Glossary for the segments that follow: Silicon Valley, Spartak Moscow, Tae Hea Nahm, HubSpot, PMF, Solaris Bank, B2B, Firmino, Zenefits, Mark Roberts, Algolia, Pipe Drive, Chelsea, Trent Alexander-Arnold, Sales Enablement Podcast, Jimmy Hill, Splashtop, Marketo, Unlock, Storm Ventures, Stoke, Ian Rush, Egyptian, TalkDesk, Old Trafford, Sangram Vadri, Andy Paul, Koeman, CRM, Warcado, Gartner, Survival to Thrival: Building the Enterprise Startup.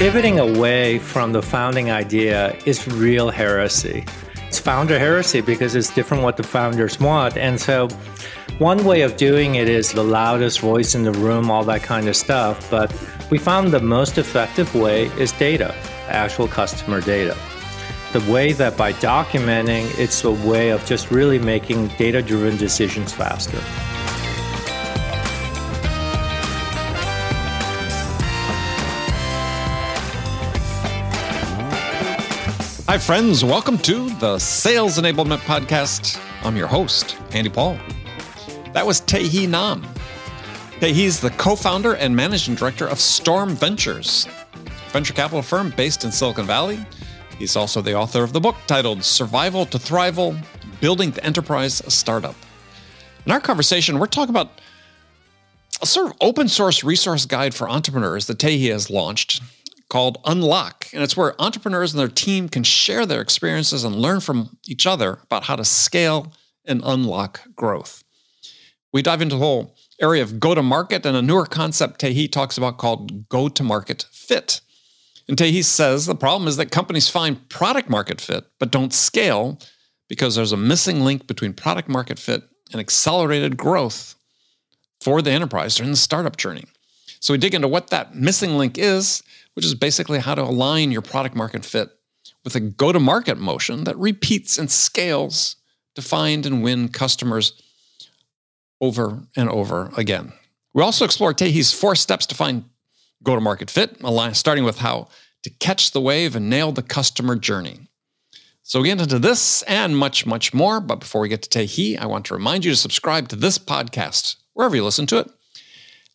Pivoting away from the founding idea is real heresy. It's founder heresy because it's different what the founders want. And so one way of doing it is the loudest voice in the room, all that kind of stuff. But we found the most effective way is data, actual customer data. The way that by documenting, it's a way of just really making data-driven decisions faster. Hi, friends. Welcome to the Sales Enablement Podcast. I'm your host, Andy Paul. That was Tae Hea Nahm. Tae Hea's the co-founder and managing director of Storm Ventures, a venture capital firm based in Silicon Valley. He's also the author of the book titled Survival to Thrival: Building the Enterprise Startup. In our conversation, we're talking about a sort of open source resource guide for entrepreneurs that Tae Hea has launched called Unlock. And it's where entrepreneurs and their team can share their experiences and learn from each other about how to scale and unlock growth. We dive into the whole area of go-to-market and a newer concept Tae Hea talks about called go-to-market fit. And Tae Hea says the problem is that companies find product market fit, but don't scale because there's a missing link between product market fit and accelerated growth for the enterprise during the startup journey. So we dig into what that missing link is, which is basically how to align your product market fit with a go-to-market motion that repeats and scales to find and win customers over and over again. We also explore Tae Hea's 4 steps to find go-to-market fit, starting with how to catch the wave and nail the customer journey. So we get into this and much, much more. But before we get to Tae Hea, I want to remind you to subscribe to this podcast, wherever you listen to it.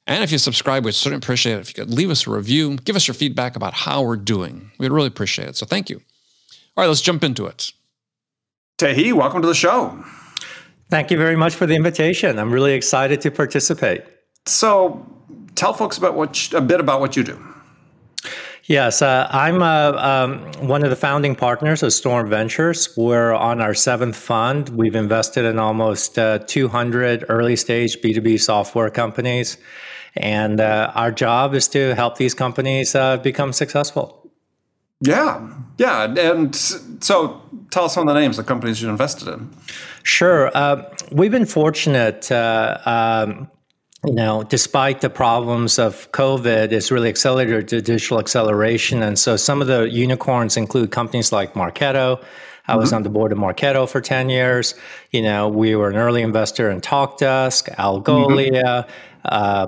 And if you subscribe, we'd certainly appreciate it. If you could leave us a review, give us your feedback about how we're doing. We'd really appreciate it. So thank you. All right, let's jump into it. Tae Hea, welcome to the show. Thank you very much for the invitation. I'm really excited to participate. So tell folks about a bit about what you do. Yes, I'm one of the founding partners of Storm Ventures. We're on our 7th fund. We've invested in almost 200 early-stage B2B software companies. And our job is to help these companies become successful. Yeah. And so tell us some of the names of the companies you invested in. Sure. We've been fortunate. Despite the problems of COVID, it's really accelerated to digital acceleration. And so some of the unicorns include companies like Marketo. I was on the board of Marketo for 10 years. We were an early investor in TalkDesk, Algolia,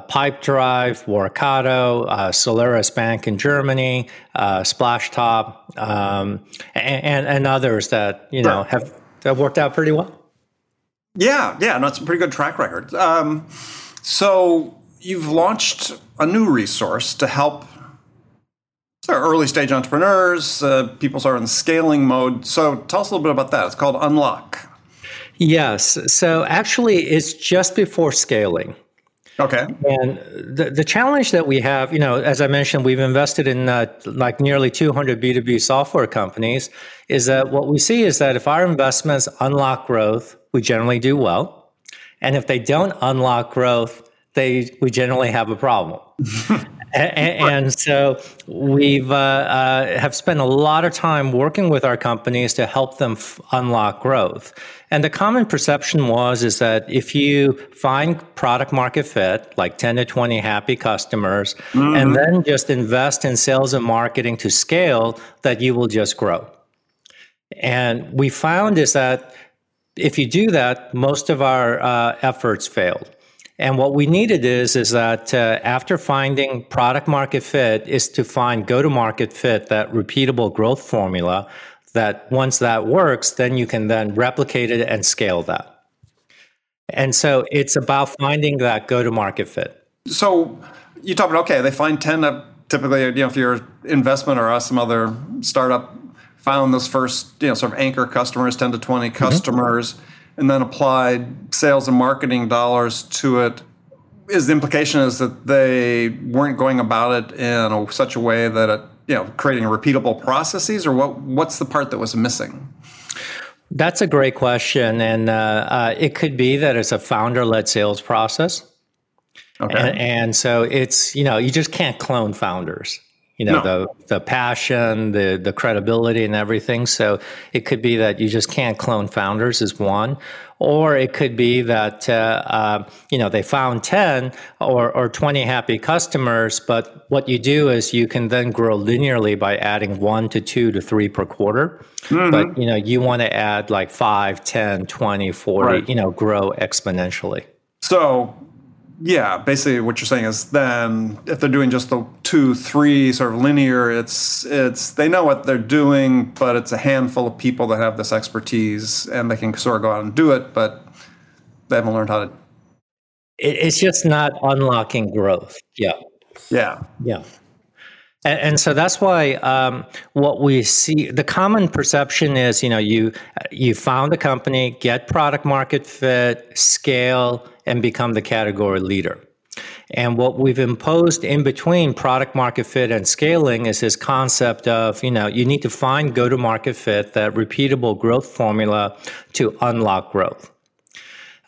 Pipe Drive, Warcado, Solaris Bank in Germany, Splashtop, and others that, have worked out pretty well. Yeah. No, it's a pretty good track record. So you've launched a new resource to help early-stage entrepreneurs, people who are in scaling mode. So tell us a little bit about that. It's called Unlock. Yes. So actually, it's just before scaling. Okay. And the challenge that we have, as I mentioned, we've invested in nearly 200 B2B software companies, is that what we see is that if our investments unlock growth, we generally do well. And if they don't unlock growth, we generally have a problem. And so we've have spent a lot of time working with our companies to help them unlock growth. And the common perception is that if you find product market fit, like 10 to 20 happy customers, and then just invest in sales and marketing to scale, that you will just grow. And we found is that if you do that, most of our efforts failed. And what we needed is that after finding product market fit is to find go-to-market fit, that repeatable growth formula, that once that works, then you can then replicate it and scale that. And so it's about finding that go-to-market fit. So you talk about, they find 10, typically, if your investment or some other startup found those first, anchor customers, 10 to 20 customers, and then applied sales and marketing dollars to it. Is the implication is that they weren't going about it in such a way that it, creating repeatable processes, or what's the part that was missing? That's a great question, and it could be that it's a founder-led sales process, and so it's you just can't clone founders. you know, the passion, the credibility and everything. So it could be that you just can't clone founders is one, or it could be that, you know, they found 10 or 20 happy customers, but what you do is you can then grow linearly by adding 1 to 2 to 3 per quarter. Mm-hmm. But, you know, you want to add like 5, 10, 20, 40, right. You know, grow exponentially. So yeah, basically what you're saying is then if they're doing just the 2, 3 sort of linear, it's they know what they're doing, but it's a handful of people that have this expertise and they can sort of go out and do it, but they haven't learned how to. It's just not unlocking growth. Yeah. Yeah. Yeah. And so that's why what we see, the common perception is, you know, you found a company, get product market fit, scale, and become the category leader. And what we've imposed in between product market fit and scaling is this concept of, you know, you need to find go-to-market fit, that repeatable growth formula to unlock growth.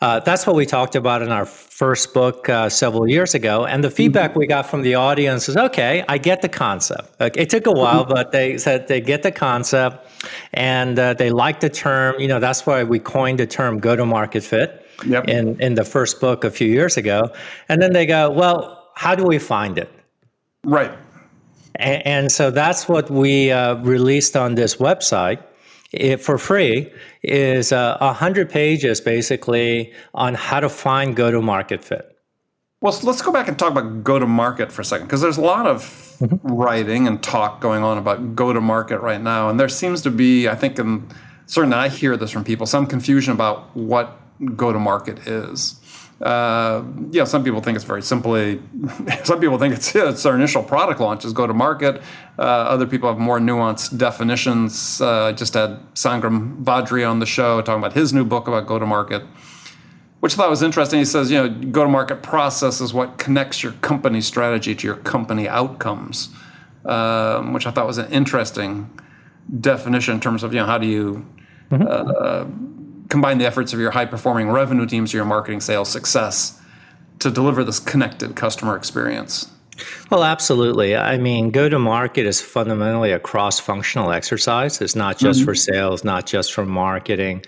That's what we talked about in our first book several years ago. And the feedback we got from the audience is, okay, I get the concept. Like, it took a while, but they said they get the concept and they like the term. You know, that's why we coined the term go-to-market fit in the first book a few years ago. And then they go, well, how do we find it? Right. And so that's what we released on this website. It for free is 100 pages basically on how to find go-to-market fit. Well, so let's go back and talk about go-to-market for a second, because there's a lot of writing and talk going on about go-to-market right now. And there seems to be, I think, and certainly I hear this from people, some confusion about what go-to-market is. You know, some people think it's very simply, some people think it's their initial product launch is go to market. Other people have more nuanced definitions. I just had Sangram Vadri on the show talking about his new book about go to market, which I thought was interesting. He says, you know, go to market process is what connects your company strategy to your company outcomes, which I thought was an interesting definition in terms of, you know, how do you, combine the efforts of your high-performing revenue teams or your marketing sales success to deliver this connected customer experience? Well, absolutely. I mean, go-to-market is fundamentally a cross-functional exercise. It's not just for sales, not just for marketing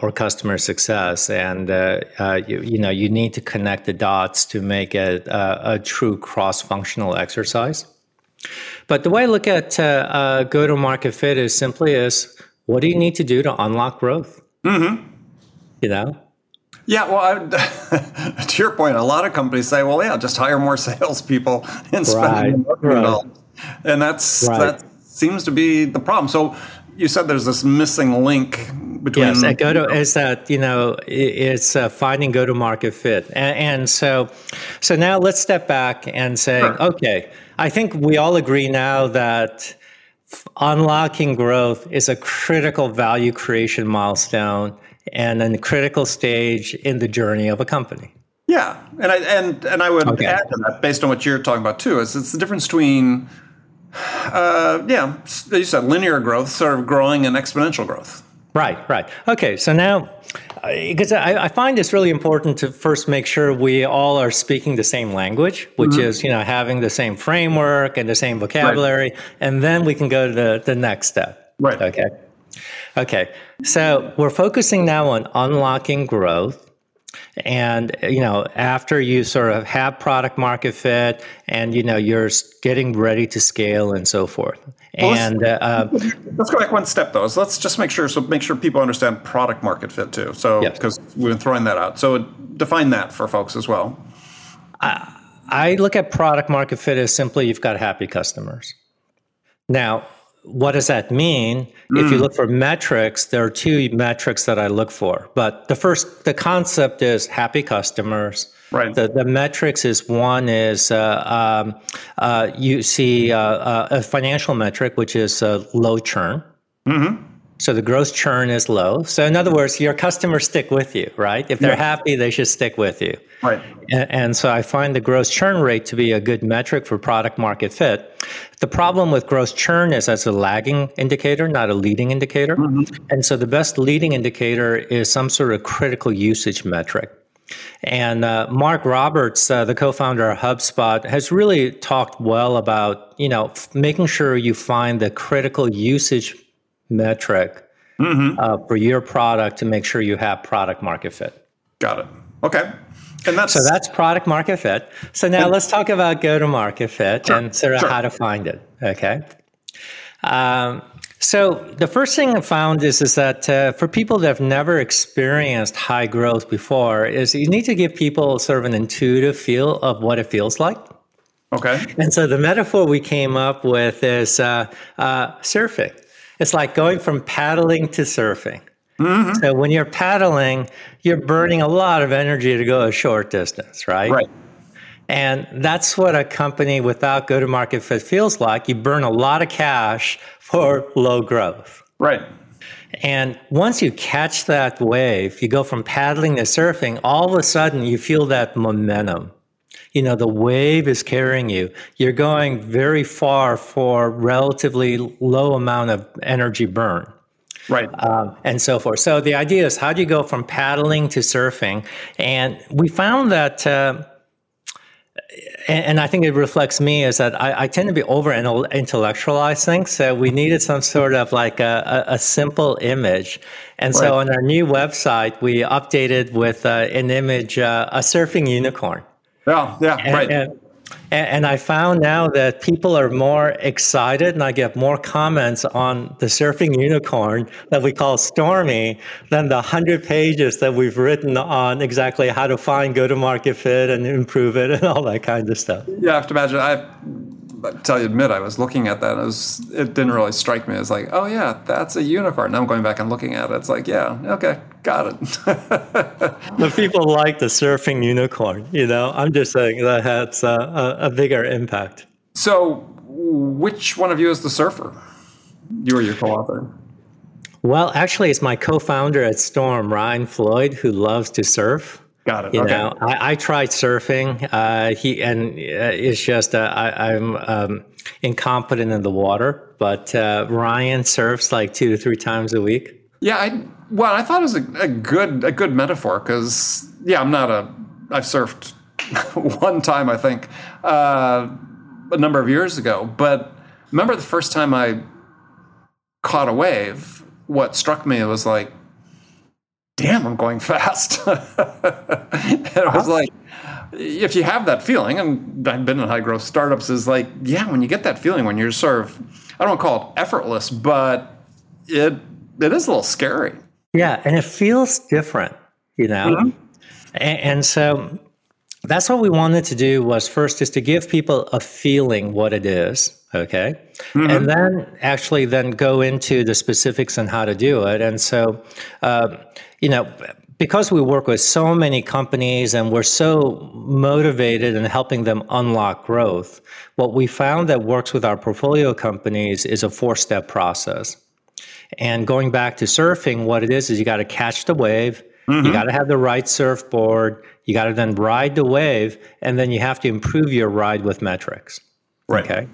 or customer success. And, you know, you need to connect the dots to make it a true cross-functional exercise. But the way I look at go-to-market fit is simply is, what do you need to do to unlock growth? You know? Yeah, well, to your point, a lot of companies say, well, yeah, just hire more salespeople and spend more marketing dollars. And that seems to be the problem. So you said there's this missing link between... Yes, is that, you know, it's finding go-to-market fit. And so now let's step back and say, okay, I think we all agree now that unlocking growth is a critical value creation milestone and a critical stage in the journey of a company. Yeah, and I would add to that, based on what you're talking about too, is it's the difference between, you said linear growth, sort of growing, and exponential growth. Right. Okay, so now, because I find it's really important to first make sure we all are speaking the same language, which is, you know, having the same framework and the same vocabulary, and then we can go to the next step. Right. Okay. So we're focusing now on unlocking growth. And, you know, after you sort of have product market fit and, you know, you're getting ready to scale and so forth. Well, and let's go back one step, though. So let's just make sure people understand product market fit, too. So because we've been throwing that out. So define that for folks as well. I look at product market fit as simply you've got happy customers. Now, what does that mean? If you look for metrics, there are two metrics that I look for. But the concept is happy customers. Right. The metrics is one is you see a financial metric, which is low churn. So the gross churn is low. So in other words, your customers stick with you, right? If they're happy, they should stick with you. Right. And so I find the gross churn rate to be a good metric for product market fit. The problem with gross churn is that's a lagging indicator, not a leading indicator. And so the best leading indicator is some sort of critical usage metric. And Mark Roberts, the co-founder of HubSpot, has really talked well about, you know, making sure you find the critical usage metric for your product to make sure you have product market fit. Got it. Okay. And that's, so that's product market fit. So now let's talk about go-to-market fit and sort of how to find it. Okay. So the first thing I found is that for people that have never experienced high growth before, is you need to give people sort of an intuitive feel of what it feels like. Okay. And so the metaphor we came up with is surfing. It's like going from paddling to surfing. So when you're paddling, you're burning a lot of energy to go a short distance, right? Right. And that's what a company without go-to-market fit feels like. You burn a lot of cash for low growth. Right. And once you catch that wave, you go from paddling to surfing, all of a sudden you feel that momentum. You know, the wave is carrying you. You're going very far for relatively low amount of energy burn. Right. And so forth. So the idea is, how do you go from paddling to surfing? And we found that... And I think it reflects me, is that I tend to be over-intellectualizing, so we needed some sort of like a simple image. And so on our new website, we updated with an image, a surfing unicorn. And I found now that people are more excited, and I get more comments on the surfing unicorn that we call Stormy than the 100 pages that we've written on exactly how to find go-to-market fit and improve it and all that kind of stuff. Yeah, I have to imagine. I was looking at that, and it didn't really strike me as like, oh yeah, that's a unicorn. Now I'm going back and looking at it. It's like, yeah, okay, got it. The people like the surfing unicorn, you know? I'm just saying that has a bigger impact. So which one of you is the surfer? You or your co-author? Well, actually, it's my co-founder at Storm, Ryan Floyd, who loves to surf. Got it. You know, I tried surfing. It's just I'm incompetent in the water. But Ryan surfs like 2 to 3 times a week. Yeah. I thought it was a good metaphor, because I've surfed one time, I think, a number of years ago. But remember the first time I caught a wave? What struck me was like, damn, I'm going fast. And I was like, if you have that feeling, and I've been in high growth startups, is like, yeah, when you get that feeling, when you're sort of, I don't call it effortless, but it is a little scary. Yeah, and it feels different, you know? Mm-hmm. And so that's what we wanted to do, was first is to give people a feeling what it is. Okay. Mm-hmm. And then actually go into the specifics on how to do it. And so, you know, because we work with so many companies and we're so motivated in helping them unlock growth, what we found that works with our portfolio companies is a 4-step process. And going back to surfing, what it is you got to catch the wave. Mm-hmm. You got to have the right surfboard. You got to then ride the wave, and then you have to improve your ride with metrics. Right. Okay.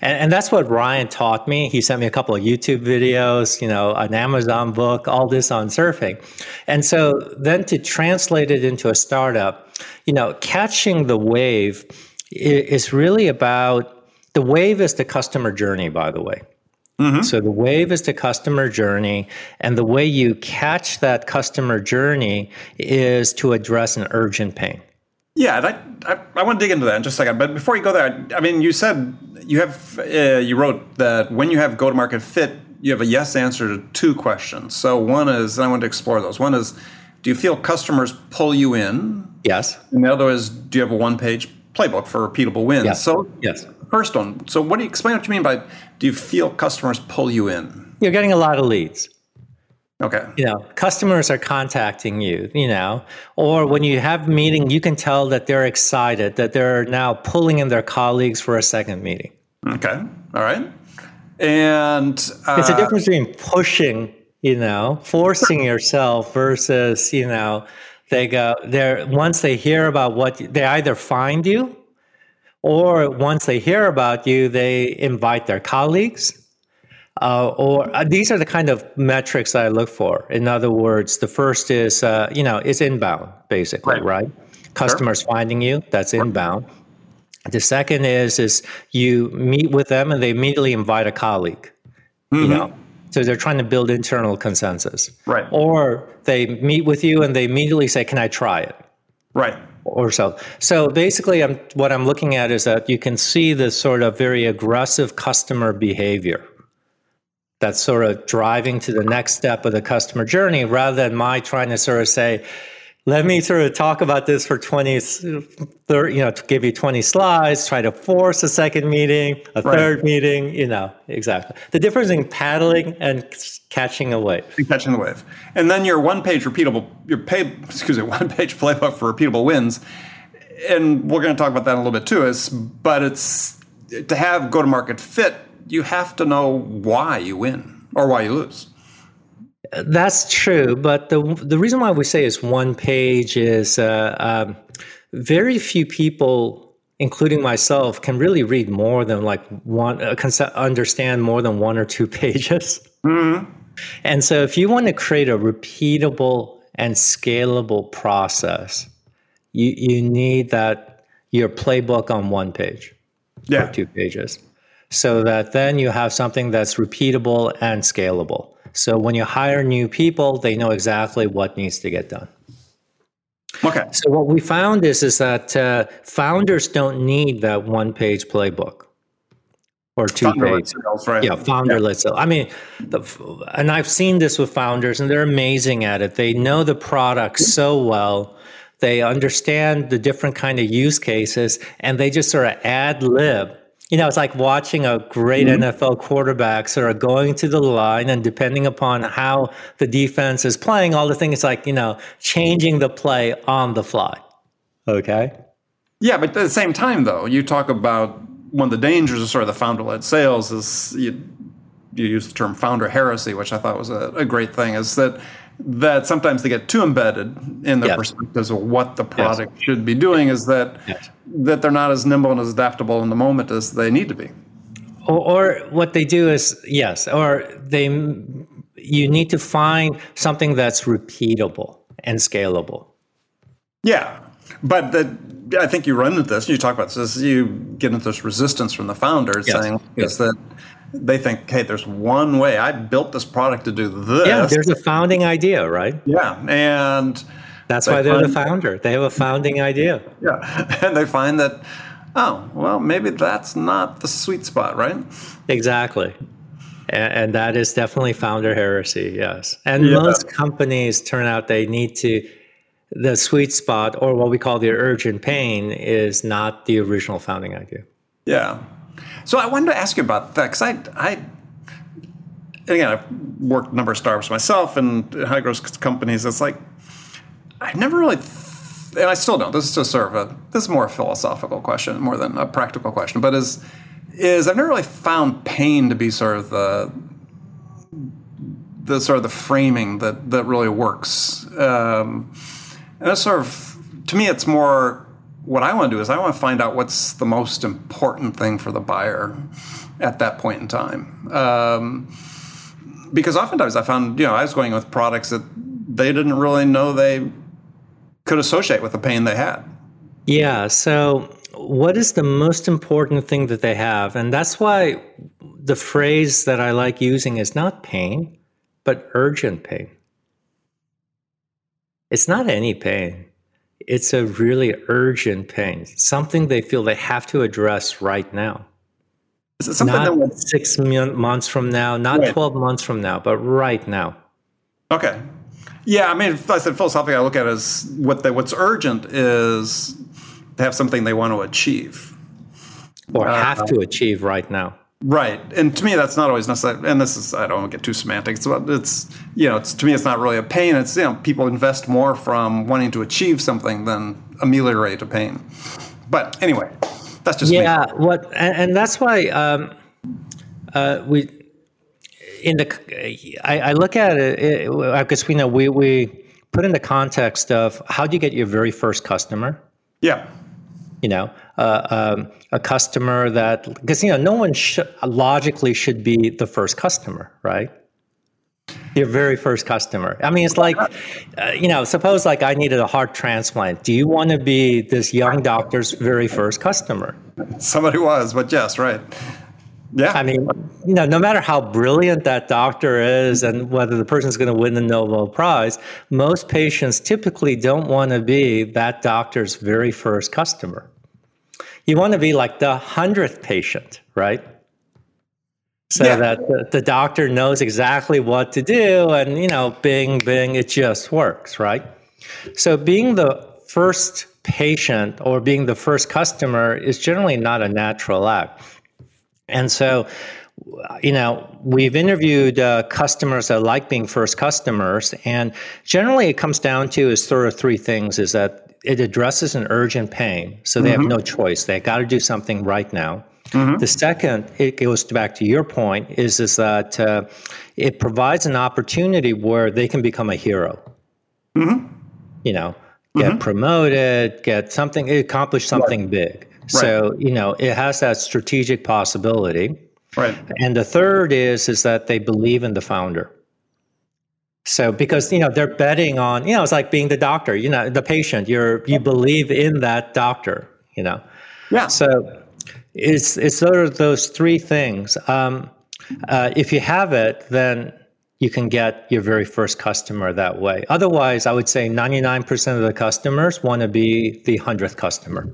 And that's what Ryan taught me. He sent me a couple of YouTube videos, you know, an Amazon book, all this on surfing. And so then to translate it into a startup, you know, catching the wave is really about, the wave is the customer journey, by the way. Mm-hmm. So the wave is the customer journey, and the way you catch that customer journey is to address an urgent pain. Yeah, and I want to dig into that in just a second. But before you go there, I mean, you said you wrote that when you have go-to-market fit, you have a yes answer to 2 questions. So one is, and I want to explore those. One is, do you feel customers pull you in? Yes. And the other is, do you have a one-page playbook for repeatable wins? Yes. So yes. First one. So explain what you mean by, do you feel customers pull you in? You're getting a lot of leads. Okay. You know, customers are contacting you, you know, or when you have a meeting, you can tell that they're excited, that they're now pulling in their colleagues for a second meeting. Okay. All right. And it's a difference between pushing, you know, forcing yourself versus, you know, they go there once they hear about what they either find you, or once they hear about you, they invite their colleagues. Or these are the kind of metrics I look for. In other words, the first is, it's inbound, basically, right? Customers finding you, that's inbound. The second is you meet with them and they immediately invite a colleague, So they're trying to build internal consensus. Right. Or they meet with you and they immediately say, can I try it? Right. Or so. So basically, what I'm looking at is that you can see this sort of very aggressive customer behavior that's sort of driving to the next step of the customer journey, rather than my trying to sort of say, let me sort of talk about this for 20, 30, to give you 20 slides, try to force a second meeting, a third meeting, exactly. The difference in paddling and catching a wave. Catching the wave. And then your one-page playbook for repeatable wins, and we're going to talk about that in a little bit too, but it's to have go-to-market fit, you have to know why you win or why you lose. That's true, but the reason why we say it's one page is very few people, including myself, can really read more than understand more than one or two pages. Mm-hmm. And so, if you want to create a repeatable and scalable process, you need your playbook on one page, or 2 pages, so that then you have something that's repeatable and scalable. So when you hire new people, they know exactly what needs to get done. Okay. So what we found is that founders don't need that one-page playbook or 2 pages. Right? Yeah, founder-led sales. I mean, and I've seen this with founders, and they're amazing at it. They know the product so well. They understand the different kind of use cases, and they just sort of ad lib. It's like watching a great NFL quarterback sort of going to the line, and depending upon how the defense is playing, all the things changing the play on the fly. Okay. Yeah, but at the same time, though, you talk about one of the dangers of sort of the founder-led sales is you use the term founder heresy, which I thought was a great thing, is that sometimes they get too embedded in their perspectives of what the product should be doing, is that that they're not as nimble and as adaptable in the moment as they need to be. Or what they do is, you need to find something that's repeatable and scalable. Yeah, but I think you run into this, you talk about this, you get into this resistance from the founders saying is that they think, hey, there's one way. I built this product to do this. Yeah, there's a founding idea, right? Yeah, and that's why they're the founder. They have a founding idea. Yeah, and they find that, maybe that's not the sweet spot, right? Exactly. And that is definitely founder heresy, yes. And most companies turn out they need to, the sweet spot, or what we call the urgent pain, is not the original founding idea. Yeah. So I wanted to ask you about that, because I've worked a number of startups myself and high-growth companies. It's like, I've never really, and I still don't, this is more a philosophical question more than a practical question, but is I've never really found pain to be sort of the framing that really works. And it's sort of, to me, it's more, what I want to do is I want to find out what's the most important thing for the buyer at that point in time. Because oftentimes I found, I was going with products that they didn't really know they could associate with the pain they had. Yeah. So what is the most important thing that they have? And that's why the phrase that I like using is not pain, but urgent pain. It's not any pain. It's a really urgent pain, something they feel they have to address right now. Is it something not 6 months from now, not 12 months from now, but right now. Okay. Yeah, I mean, I said philosophically, I look at it as what's urgent is to have something they want to achieve. Or have to achieve right now. Right. And to me, that's not always necessary. And this is, I don't want to get too semantic. It's to me, it's not really a pain. It's, people invest more from wanting to achieve something than ameliorate a pain. But anyway, that's just me. Yeah. And that's why I look at it, because we put in the context of how do you get your very first customer? Yeah. a customer that, because, no one logically should be the first customer, right? Your very first customer. I mean, it's like, suppose like I needed a heart transplant. Do you want to be this young doctor's very first customer? Somebody was, but yes, right. Yeah. I mean, no matter how brilliant that doctor is and whether the person's going to win the Nobel Prize, most patients typically don't want to be that doctor's very first customer. You want to be like the 100th patient, right? So yeah, that the doctor knows exactly what to do and, bing, it just works, right? So being the first patient or being the first customer is generally not a natural act. And so, we've interviewed customers that like being first customers, and generally it comes down to is sort of three things, is that it addresses an urgent pain. So they have no choice. They got to do something right now. The second, it goes back to your point, is that it provides an opportunity where they can become a hero, get promoted, get something, accomplish something big. Right. So, it has that strategic possibility. Right. And the third is that they believe in the founder. So because, they're betting on, it's like being the doctor, the patient, you believe in that doctor, Yeah. So it's sort of those three things. If you have it, then you can get your very first customer that way. Otherwise, I would say 99% of the customers want to be the 100th customer.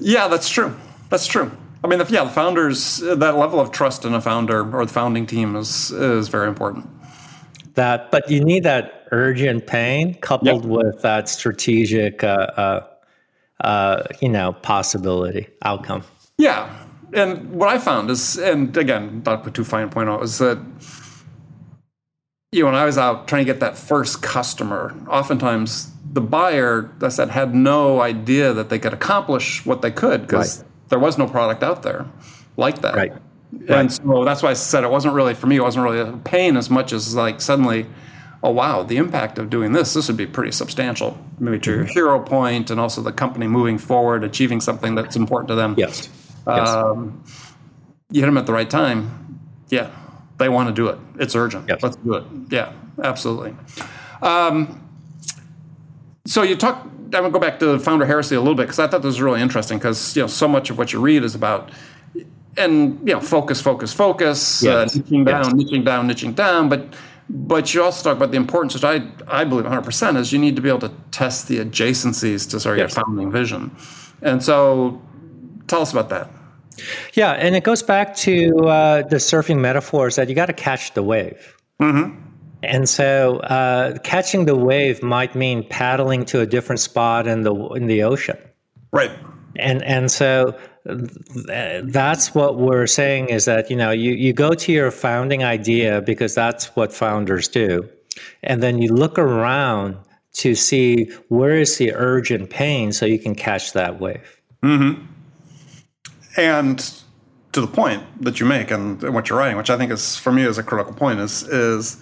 Yeah, that's true. That's true. I mean, the founders, that level of trust in a founder or the founding team is very important. But you need that urgent pain coupled with that strategic, possibility, outcome. Yeah. And what I found is, and again, not to put too fine a point on it, is that when I was out trying to get that first customer, oftentimes the buyer, I said, had no idea that they could accomplish what they could because there was no product out there like that. Right. And so that's why I said it wasn't really, for me, it wasn't really a pain as much as like suddenly, oh, wow, the impact of doing this would be pretty substantial, maybe to your hero point and also the company moving forward, achieving something that's important to them. Yes. You hit them at the right time. Yeah. They want to do it. It's urgent. Yes. Let's do it. Yeah, absolutely. So you talk, I'm going to go back to the founder heresy a little bit because I thought this was really interesting because, so much of what you read is about, and, focus, yes. niching down. But you also talk about the importance, which I believe 100%, is you need to be able to test the adjacencies to your founding vision. And so tell us about that. Yeah, and it goes back to the surfing metaphors that you got to catch the wave. Mm-hmm. And so catching the wave might mean paddling to a different spot in the ocean. Right. And so that's what we're saying is that, you go to your founding idea because that's what founders do. And then you look around to see where is the urgent pain so you can catch that wave. Mm-hmm. And to the point that you make and what you're writing, which I think is, for me, is a critical point, is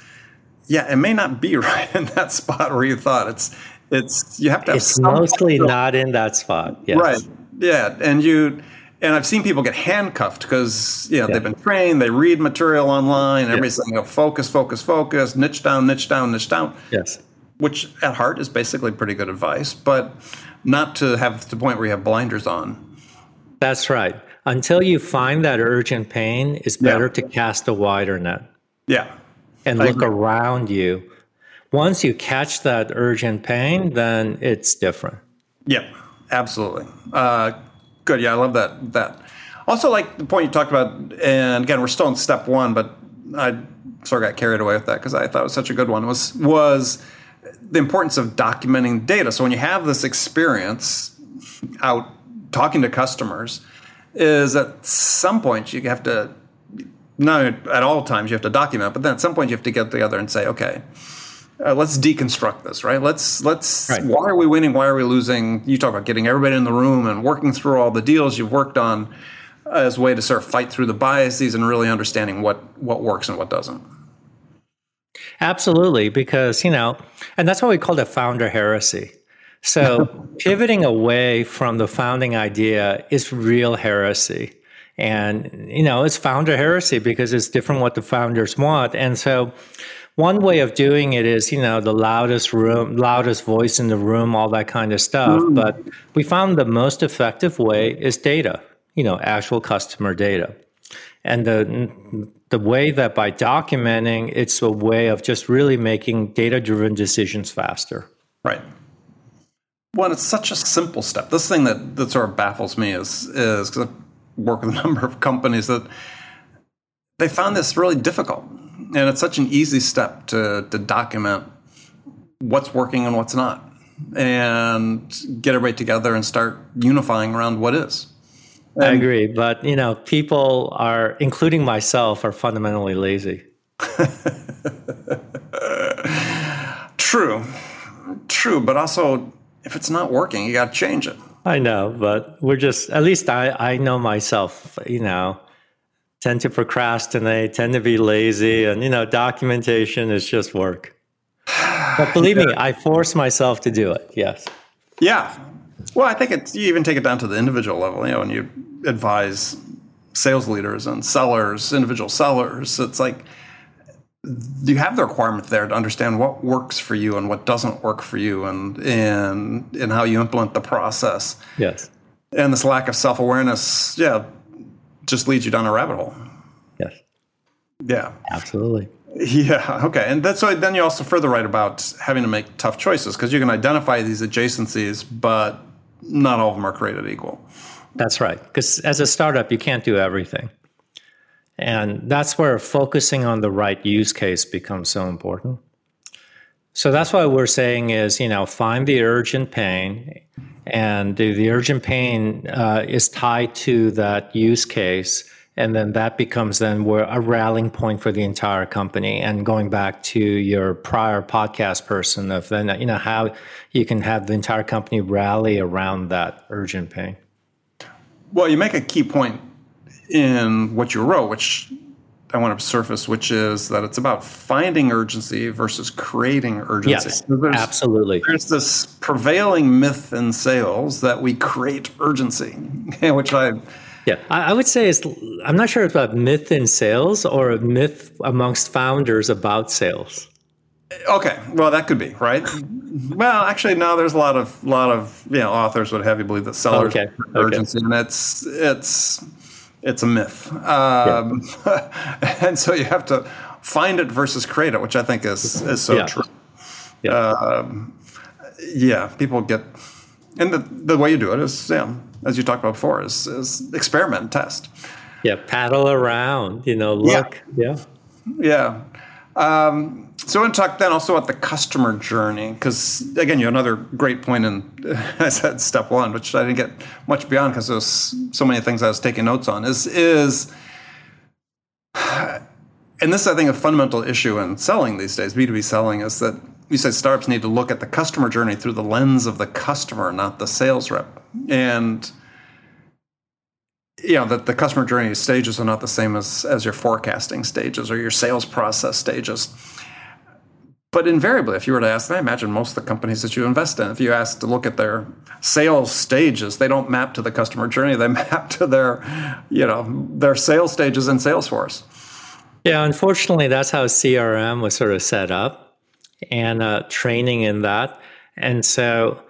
it may not be right in that spot where you thought. It's you have to have it's mostly not in that spot. Yes. Right. Yeah. And I've seen people get handcuffed because they've been trained, they read material online, everything focus, niche down. Yes. Which at heart is basically pretty good advice, but not to have to the point where you have blinders on. That's right. Until you find that urgent pain, it's better to cast a wider net. Yeah. And look around you. Once you catch that urgent pain, then it's different. Yeah, absolutely. Good. Yeah, I love that. Also, like the point you talked about, and again, we're still in step one, but I sort of got carried away with that because I thought it was such a good one, was the importance of documenting data. So when you have this experience out talking to customers, is at some point you have to, not at all times you have to document, but then at some point you have to get together and say, okay, let's deconstruct this, right? Let's why are we winning? Why are we losing? You talk about getting everybody in the room and working through all the deals you've worked on as a way to sort of fight through the biases and really understanding what works and what doesn't. Absolutely, because, and that's why we call it founder heresy. So pivoting away from the founding idea is real heresy. And, you know, it's founder heresy because it's different what the founders want. And so one way of doing it is, you know, the loudest voice in the room, all that kind of stuff. But we found the most effective way is data, you know, actual customer data. And the way that by documenting, it's a way of just really making data-driven decisions faster. Right. Well, it's such a simple step. This thing that sort of baffles me is because I work with a number of companies that they found this really difficult. And it's such an easy step to document what's working and what's not and get everybody together and start unifying around what is. And I agree. But, you know, people are, including myself, are fundamentally lazy. True. But also, if it's not working, you got to change it. I know, but we're just, at least I know myself, you know, tend to procrastinate, tend to be lazy, and, you know, documentation is just work. But believe me, I force myself to do it, yes. Yeah. Well, I think you even take it down to the individual level, you know, and you advise sales leaders and sellers, individual sellers. It's like you have the requirement there to understand what works for you and what doesn't work for you and how you implement the process. Yes. And this lack of self-awareness, just leads you down a rabbit hole. Yes. Yeah. Absolutely. Yeah. Okay. And that's why then you also further write about having to make tough choices because you can identify these adjacencies, but not all of them are created equal. That's right. Because as a startup, you can't do everything. And that's where focusing on the right use case becomes so important. So that's why we're saying is, you know, find the urgent pain. And the urgent pain is tied to that use case. And then that becomes a rallying point for the entire company. And going back to your prior podcast person of then, you know, how you can have the entire company rally around that urgent pain. Well, you make a key point in what you wrote, which I want to surface, which is that it's about finding urgency versus creating urgency. Yes, absolutely. There's this prevailing myth in sales that we create urgency, which I would say is, I'm not sure it's about myth in sales or a myth amongst founders about sales. Okay, well, that could be, right? Well, actually, no, there's a lot of you know, authors would have you believe that sellers create urgency, and it's a myth. And so you have to find it versus create it, which I think is so true. Yeah. People get, and the way you do it is, as you talked about before, is experiment and test. Yeah, paddle around, you know, look. Yeah. So I want to talk then also about the customer journey, because, again, you have another great point in, I said, step one, which I didn't get much beyond because there was so many things I was taking notes on, is and this is, I think, a fundamental issue in selling these days, B2B selling, is that you said startups need to look at the customer journey through the lens of the customer, not the sales rep. And, you know, that the customer journey stages are not the same as your forecasting stages or your sales process stages. But invariably, if you were to ask, and I imagine most of the companies that you invest in, if you ask to look at their sales stages, they don't map to the customer journey. They map to their, you know, their sales stages in Salesforce. Yeah, unfortunately, that's how CRM was sort of set up and training in that. And so,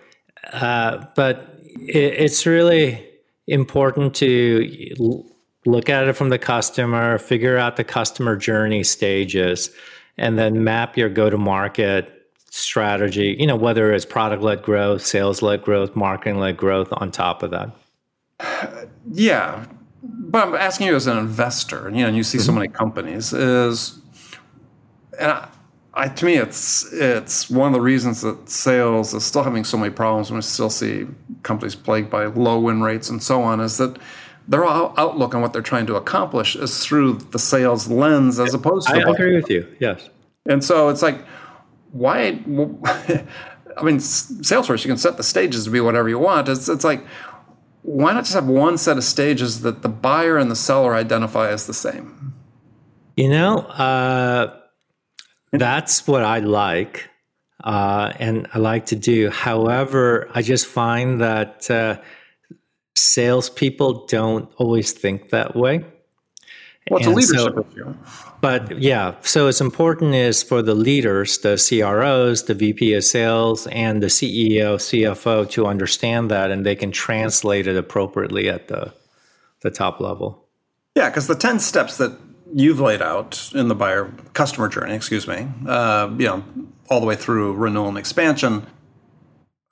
but it's really important to look at it from the customer, figure out the customer journey stages, and then map your go-to-market strategy, you know, whether it's product-led growth, sales-led growth, marketing-led growth on top of that. Yeah. But I'm asking you as an investor, you know, and you see so many companies, to me, it's one of the reasons that sales is still having so many problems, and we still see companies plagued by low win rates and so on, is that their outlook on what they're trying to accomplish is through the sales lens as opposed to... I agree with you, yes. And so it's like, why... I mean, Salesforce, you can set the stages to be whatever you want. It's like, why not just have one set of stages that the buyer and the seller identify as the same? You know, that's what I like. and I like to do. However, I just find that salespeople don't always think that way. Well, it's a leadership issue. But yeah, so it's important is for the leaders, the CROs, the VP of sales, and the CEO, CFO to understand that, and they can translate it appropriately at the top level. Yeah, because the 10 steps that you've laid out in the buyer customer journey, all the way through renewal and expansion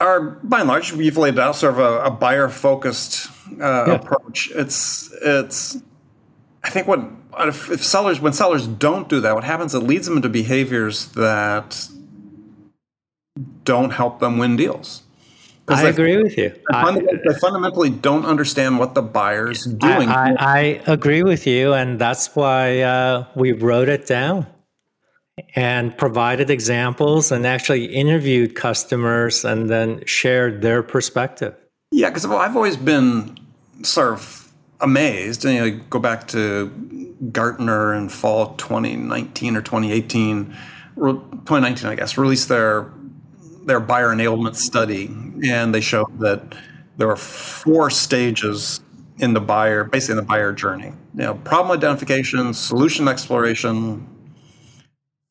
are, by and large, you've laid out sort of a buyer-focused approach. It's I think when sellers don't do that, what happens, it leads them into behaviors that don't help them win deals. I agree with you. They fundamentally don't understand what the buyer's doing. I agree with you, and that's why we wrote it down and provided examples and actually interviewed customers and then shared their perspective. Yeah, because I've always been sort of amazed, and go back to Gartner in fall 2019 or 2018, 2019, I guess, released their buyer enablement study, and they showed that there were 4 stages in the buyer journey. Problem identification, solution exploration,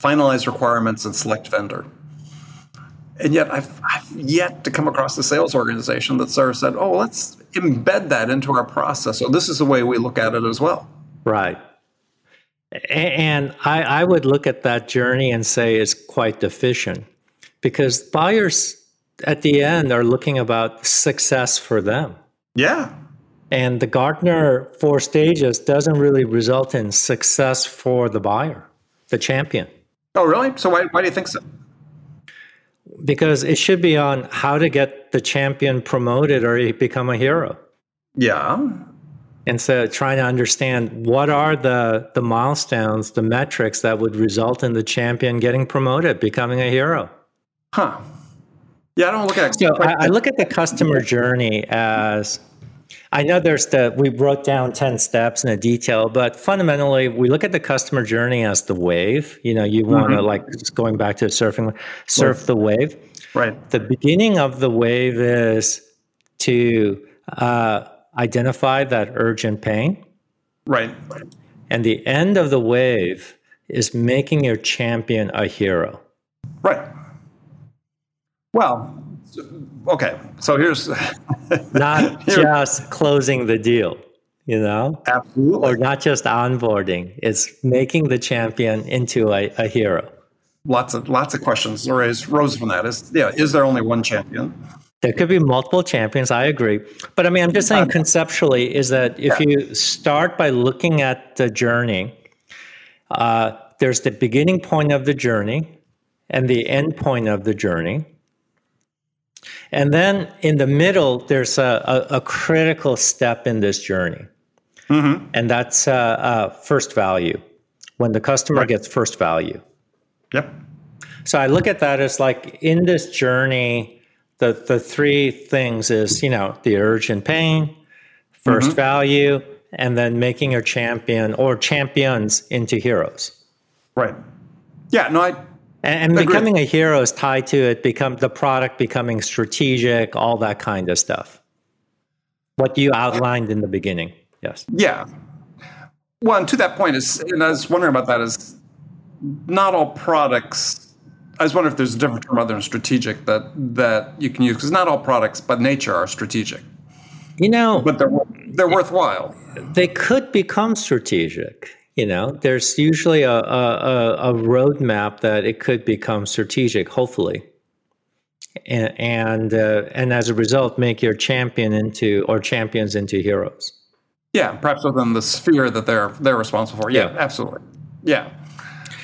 finalize requirements, and select vendor. And yet I've yet to come across a sales organization that sort of said, oh, let's embed that into our process. So this is the way we look at it as well. Right. And I would look at that journey and say it's quite deficient, because buyers at the end are looking about success for them. Yeah. And the Gartner 4 stages doesn't really result in success for the buyer, the champion. Oh, really? So why do you think so? Because it should be on how to get the champion promoted or become a hero. Yeah. And so trying to understand what are the milestones, the metrics that would result in the champion getting promoted, becoming a hero. Huh. Yeah, I don't look at it. So I look at the customer journey as, I know we wrote down 10 steps in a detail, but fundamentally we look at the customer journey as the wave. You want to, like, just going back to surfing, surf the wave. Right. The beginning of the wave is to identify that urgent pain. Right. And the end of the wave is making your champion a hero. Right. Well, okay. So here's not just closing the deal, Absolutely. Or not just onboarding. It's making the champion into a hero. Lots of questions rose from that. Is there only one champion? There could be multiple champions. I agree, but I'm just saying conceptually is that if you start by looking at the journey, there's the beginning point of the journey and the end point of the journey. And then in the middle, there's a critical step in this journey. Mm-hmm. And that's first value, when the customer gets first value. Yep. So I look at that as like in this journey, the 3 things is, the urgent pain, first value, and then making your champion or champions into heroes. Right. Yeah, no, And becoming a hero is tied to it, the product becoming strategic, all that kind of stuff. What you outlined in the beginning, yes. Yeah. Well, and to that point, and I was wondering about that, is not all products, I was wondering if there's a different term other than strategic that you can use, because not all products by nature are strategic. But they're worthwhile. They could become strategic. There's usually a roadmap that it could become strategic, hopefully, and as a result, make your champions into heroes. Yeah, perhaps within the sphere that they're responsible for. Yeah, absolutely. Yeah,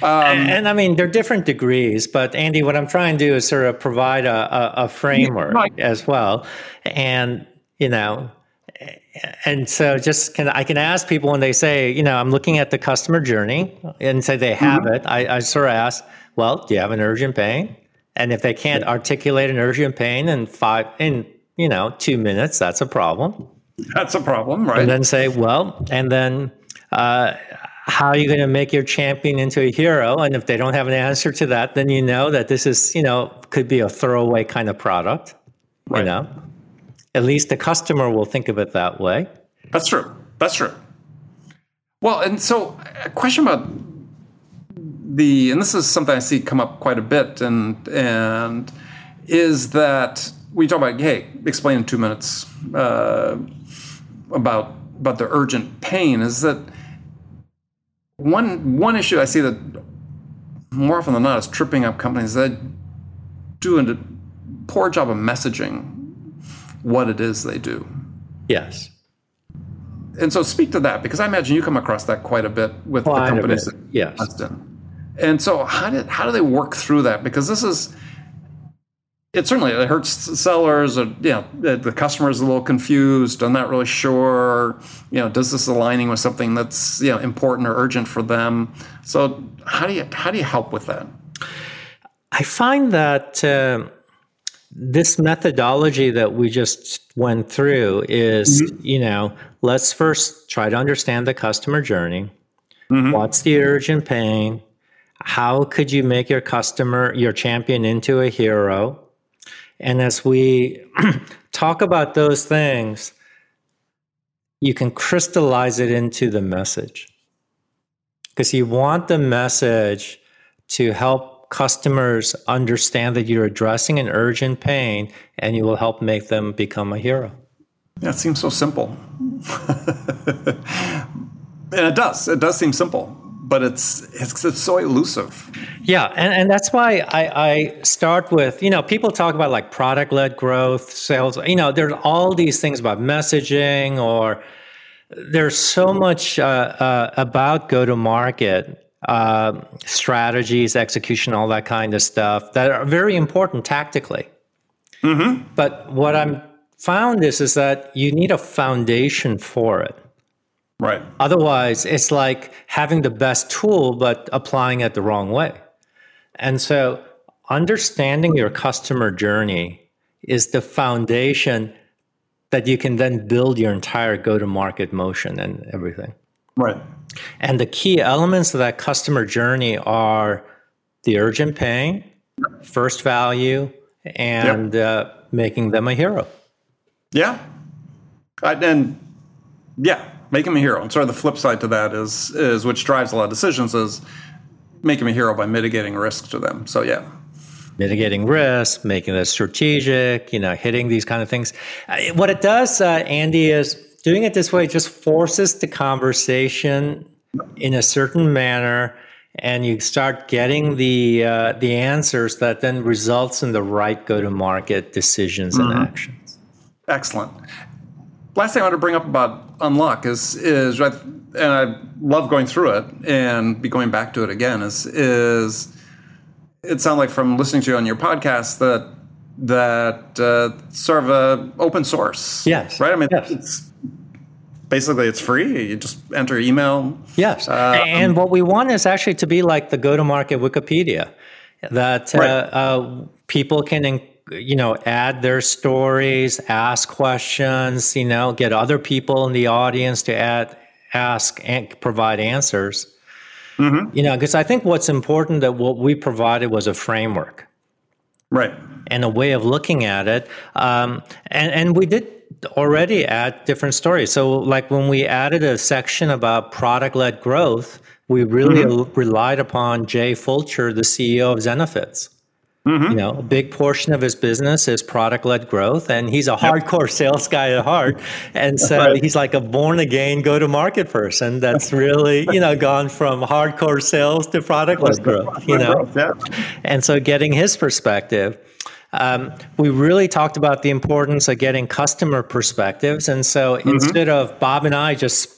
and I mean they're different degrees, but Andy, what I'm trying to do is sort of provide a framework as well, and And so I can ask people when they say, I'm looking at the customer journey and say they have it. I sort of ask, well, do you have an urgent pain? And if they can't articulate an urgent pain in 2 minutes, that's a problem. That's a problem, right? And then say, well, and then how are you going to make your champion into a hero? And if they don't have an answer to that, then that this is, could be a throwaway kind of product, right. You know? At least the customer will think of it that way. That's true. That's true. Well, and so a question about the, and this is something I see come up quite a bit, and is that we talk about, hey, explain in 2 minutes about the urgent pain, is that one issue I see that more often than not is tripping up companies that do a poor job of messaging what it is they do. Yes. And so speak to that, because I imagine you come across that quite a bit with the companies. That yes. And so how do they work through that? Because this is, it certainly it hurts sellers, or the customer's a little confused. I'm not really sure, does this aligning with something that's important or urgent for them? So how do you help with that? I find that this methodology that we just went through is, mm-hmm. Let's first try to understand the customer journey. Mm-hmm. What's the urgent pain? How could you make your customer, your champion, into a hero? And as we talk about those things, you can crystallize it into the message. Because you want the message to help customers understand that you're addressing an urgent pain, and you will help make them become a hero. That seems so simple. And it does seem simple, but it's so elusive. Yeah, and that's why I start with, people talk about like product-led growth, sales, there's all these things about messaging, or there's so much about go-to-market strategies, execution, all that kind of stuff that are very important tactically. Mm-hmm. But what I'm found is that you need a foundation for it. Right. Otherwise, it's like having the best tool, but applying it the wrong way. And so understanding your customer journey is the foundation that you can then build your entire go-to-market motion and everything. Right. And the key elements of that customer journey are the urgent pain, first value, and making them a hero. Yeah. Make them a hero. And sort of the flip side to that is which drives a lot of decisions is make them a hero by mitigating risk to them. So, yeah. Mitigating risk, making it strategic, hitting these kind of things. What it does, Andy, is doing it this way just forces the conversation in a certain manner, and you start getting the answers that then results in the right go-to-market decisions and mm-hmm. actions. Excellent. Last thing I want to bring up about Unlock is and I love going through it and be going back to it again, is it sounds like from listening to you on your podcast that sort of open source. Yes. Right? I mean, yes. Basically, it's free. You just enter email. Yes. And what we want is actually to be like the go-to-market Wikipedia, that right. People can, add their stories, ask questions, get other people in the audience to ask and provide answers. Mm-hmm. Because I think what's important that what we provided was a framework. Right. And a way of looking at it. And we did already add different stories. So like when we added a section about product-led growth, we really mm-hmm. relied upon Jay Fulcher, the CEO of Zenefits. Mm-hmm. A big portion of his business is product-led growth, and he's a hardcore sales guy at heart. And so right. he's like a born-again go-to-market person that's really, gone from hardcore sales to product-led growth, And so getting his perspective. We really talked about the importance of getting customer perspectives. And so mm-hmm. instead of Bob and I just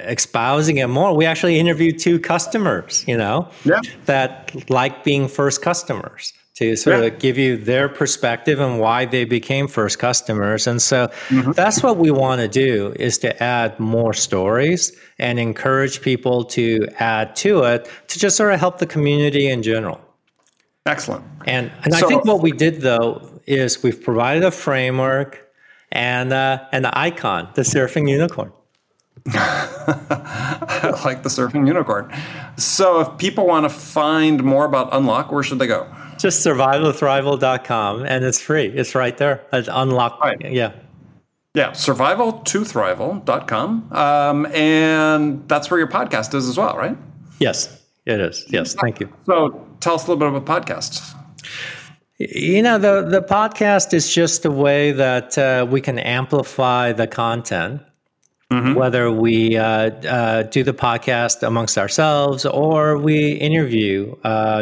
espousing it more, we actually interviewed two customers, that like being first customers to sort of give you their perspective and why they became first customers. And so mm-hmm. that's what we want to do, is to add more stories and encourage people to add to it to just sort of help the community in general. Excellent. And so, I think what we did, though, is we've provided a framework and the icon, the surfing unicorn. I like the surfing unicorn. So if people want to find more about Unlock, where should they go? Just survivalthrival.com, and it's free. It's right there. It's Unlock. Right. Yeah. Yeah, survivaltothrival.com. And that's where your podcast is as well, right? Yes, it is. Yes, thank you. So tell us a little bit about podcasts. You know, the podcast is just a way that we can amplify the content, mm-hmm. whether we do the podcast amongst ourselves or we interview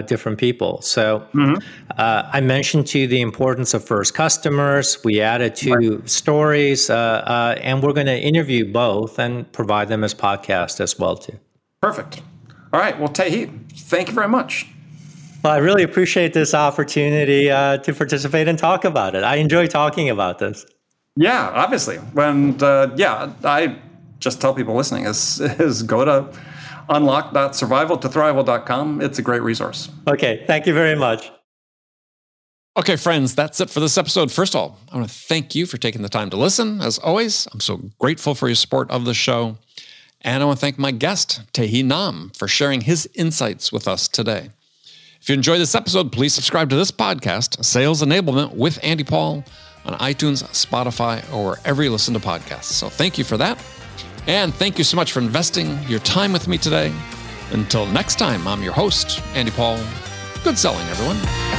different people. So mm-hmm. I mentioned to you the importance of first customers. We added two stories, and we're going to interview both and provide them as podcasts as well, too. Perfect. All right. Well, Tae Hea, thank you very much. Well, I really appreciate this opportunity to participate and talk about it. I enjoy talking about this. Yeah, obviously. And I just tell people listening is go to unlock.survivaltothrival.com. It's a great resource. Okay, thank you very much. Okay, friends, that's it for this episode. First of all, I want to thank you for taking the time to listen. As always, I'm so grateful for your support of the show. And I want to thank my guest, Tae Hea Nahm, for sharing his insights with us today. If you enjoyed this episode, please subscribe to this podcast, Sales Enablement with Andy Paul, on iTunes, Spotify, or wherever you listen to podcasts. So thank you for that. And thank you so much for investing your time with me today. Until next time, I'm your host, Andy Paul. Good selling, everyone.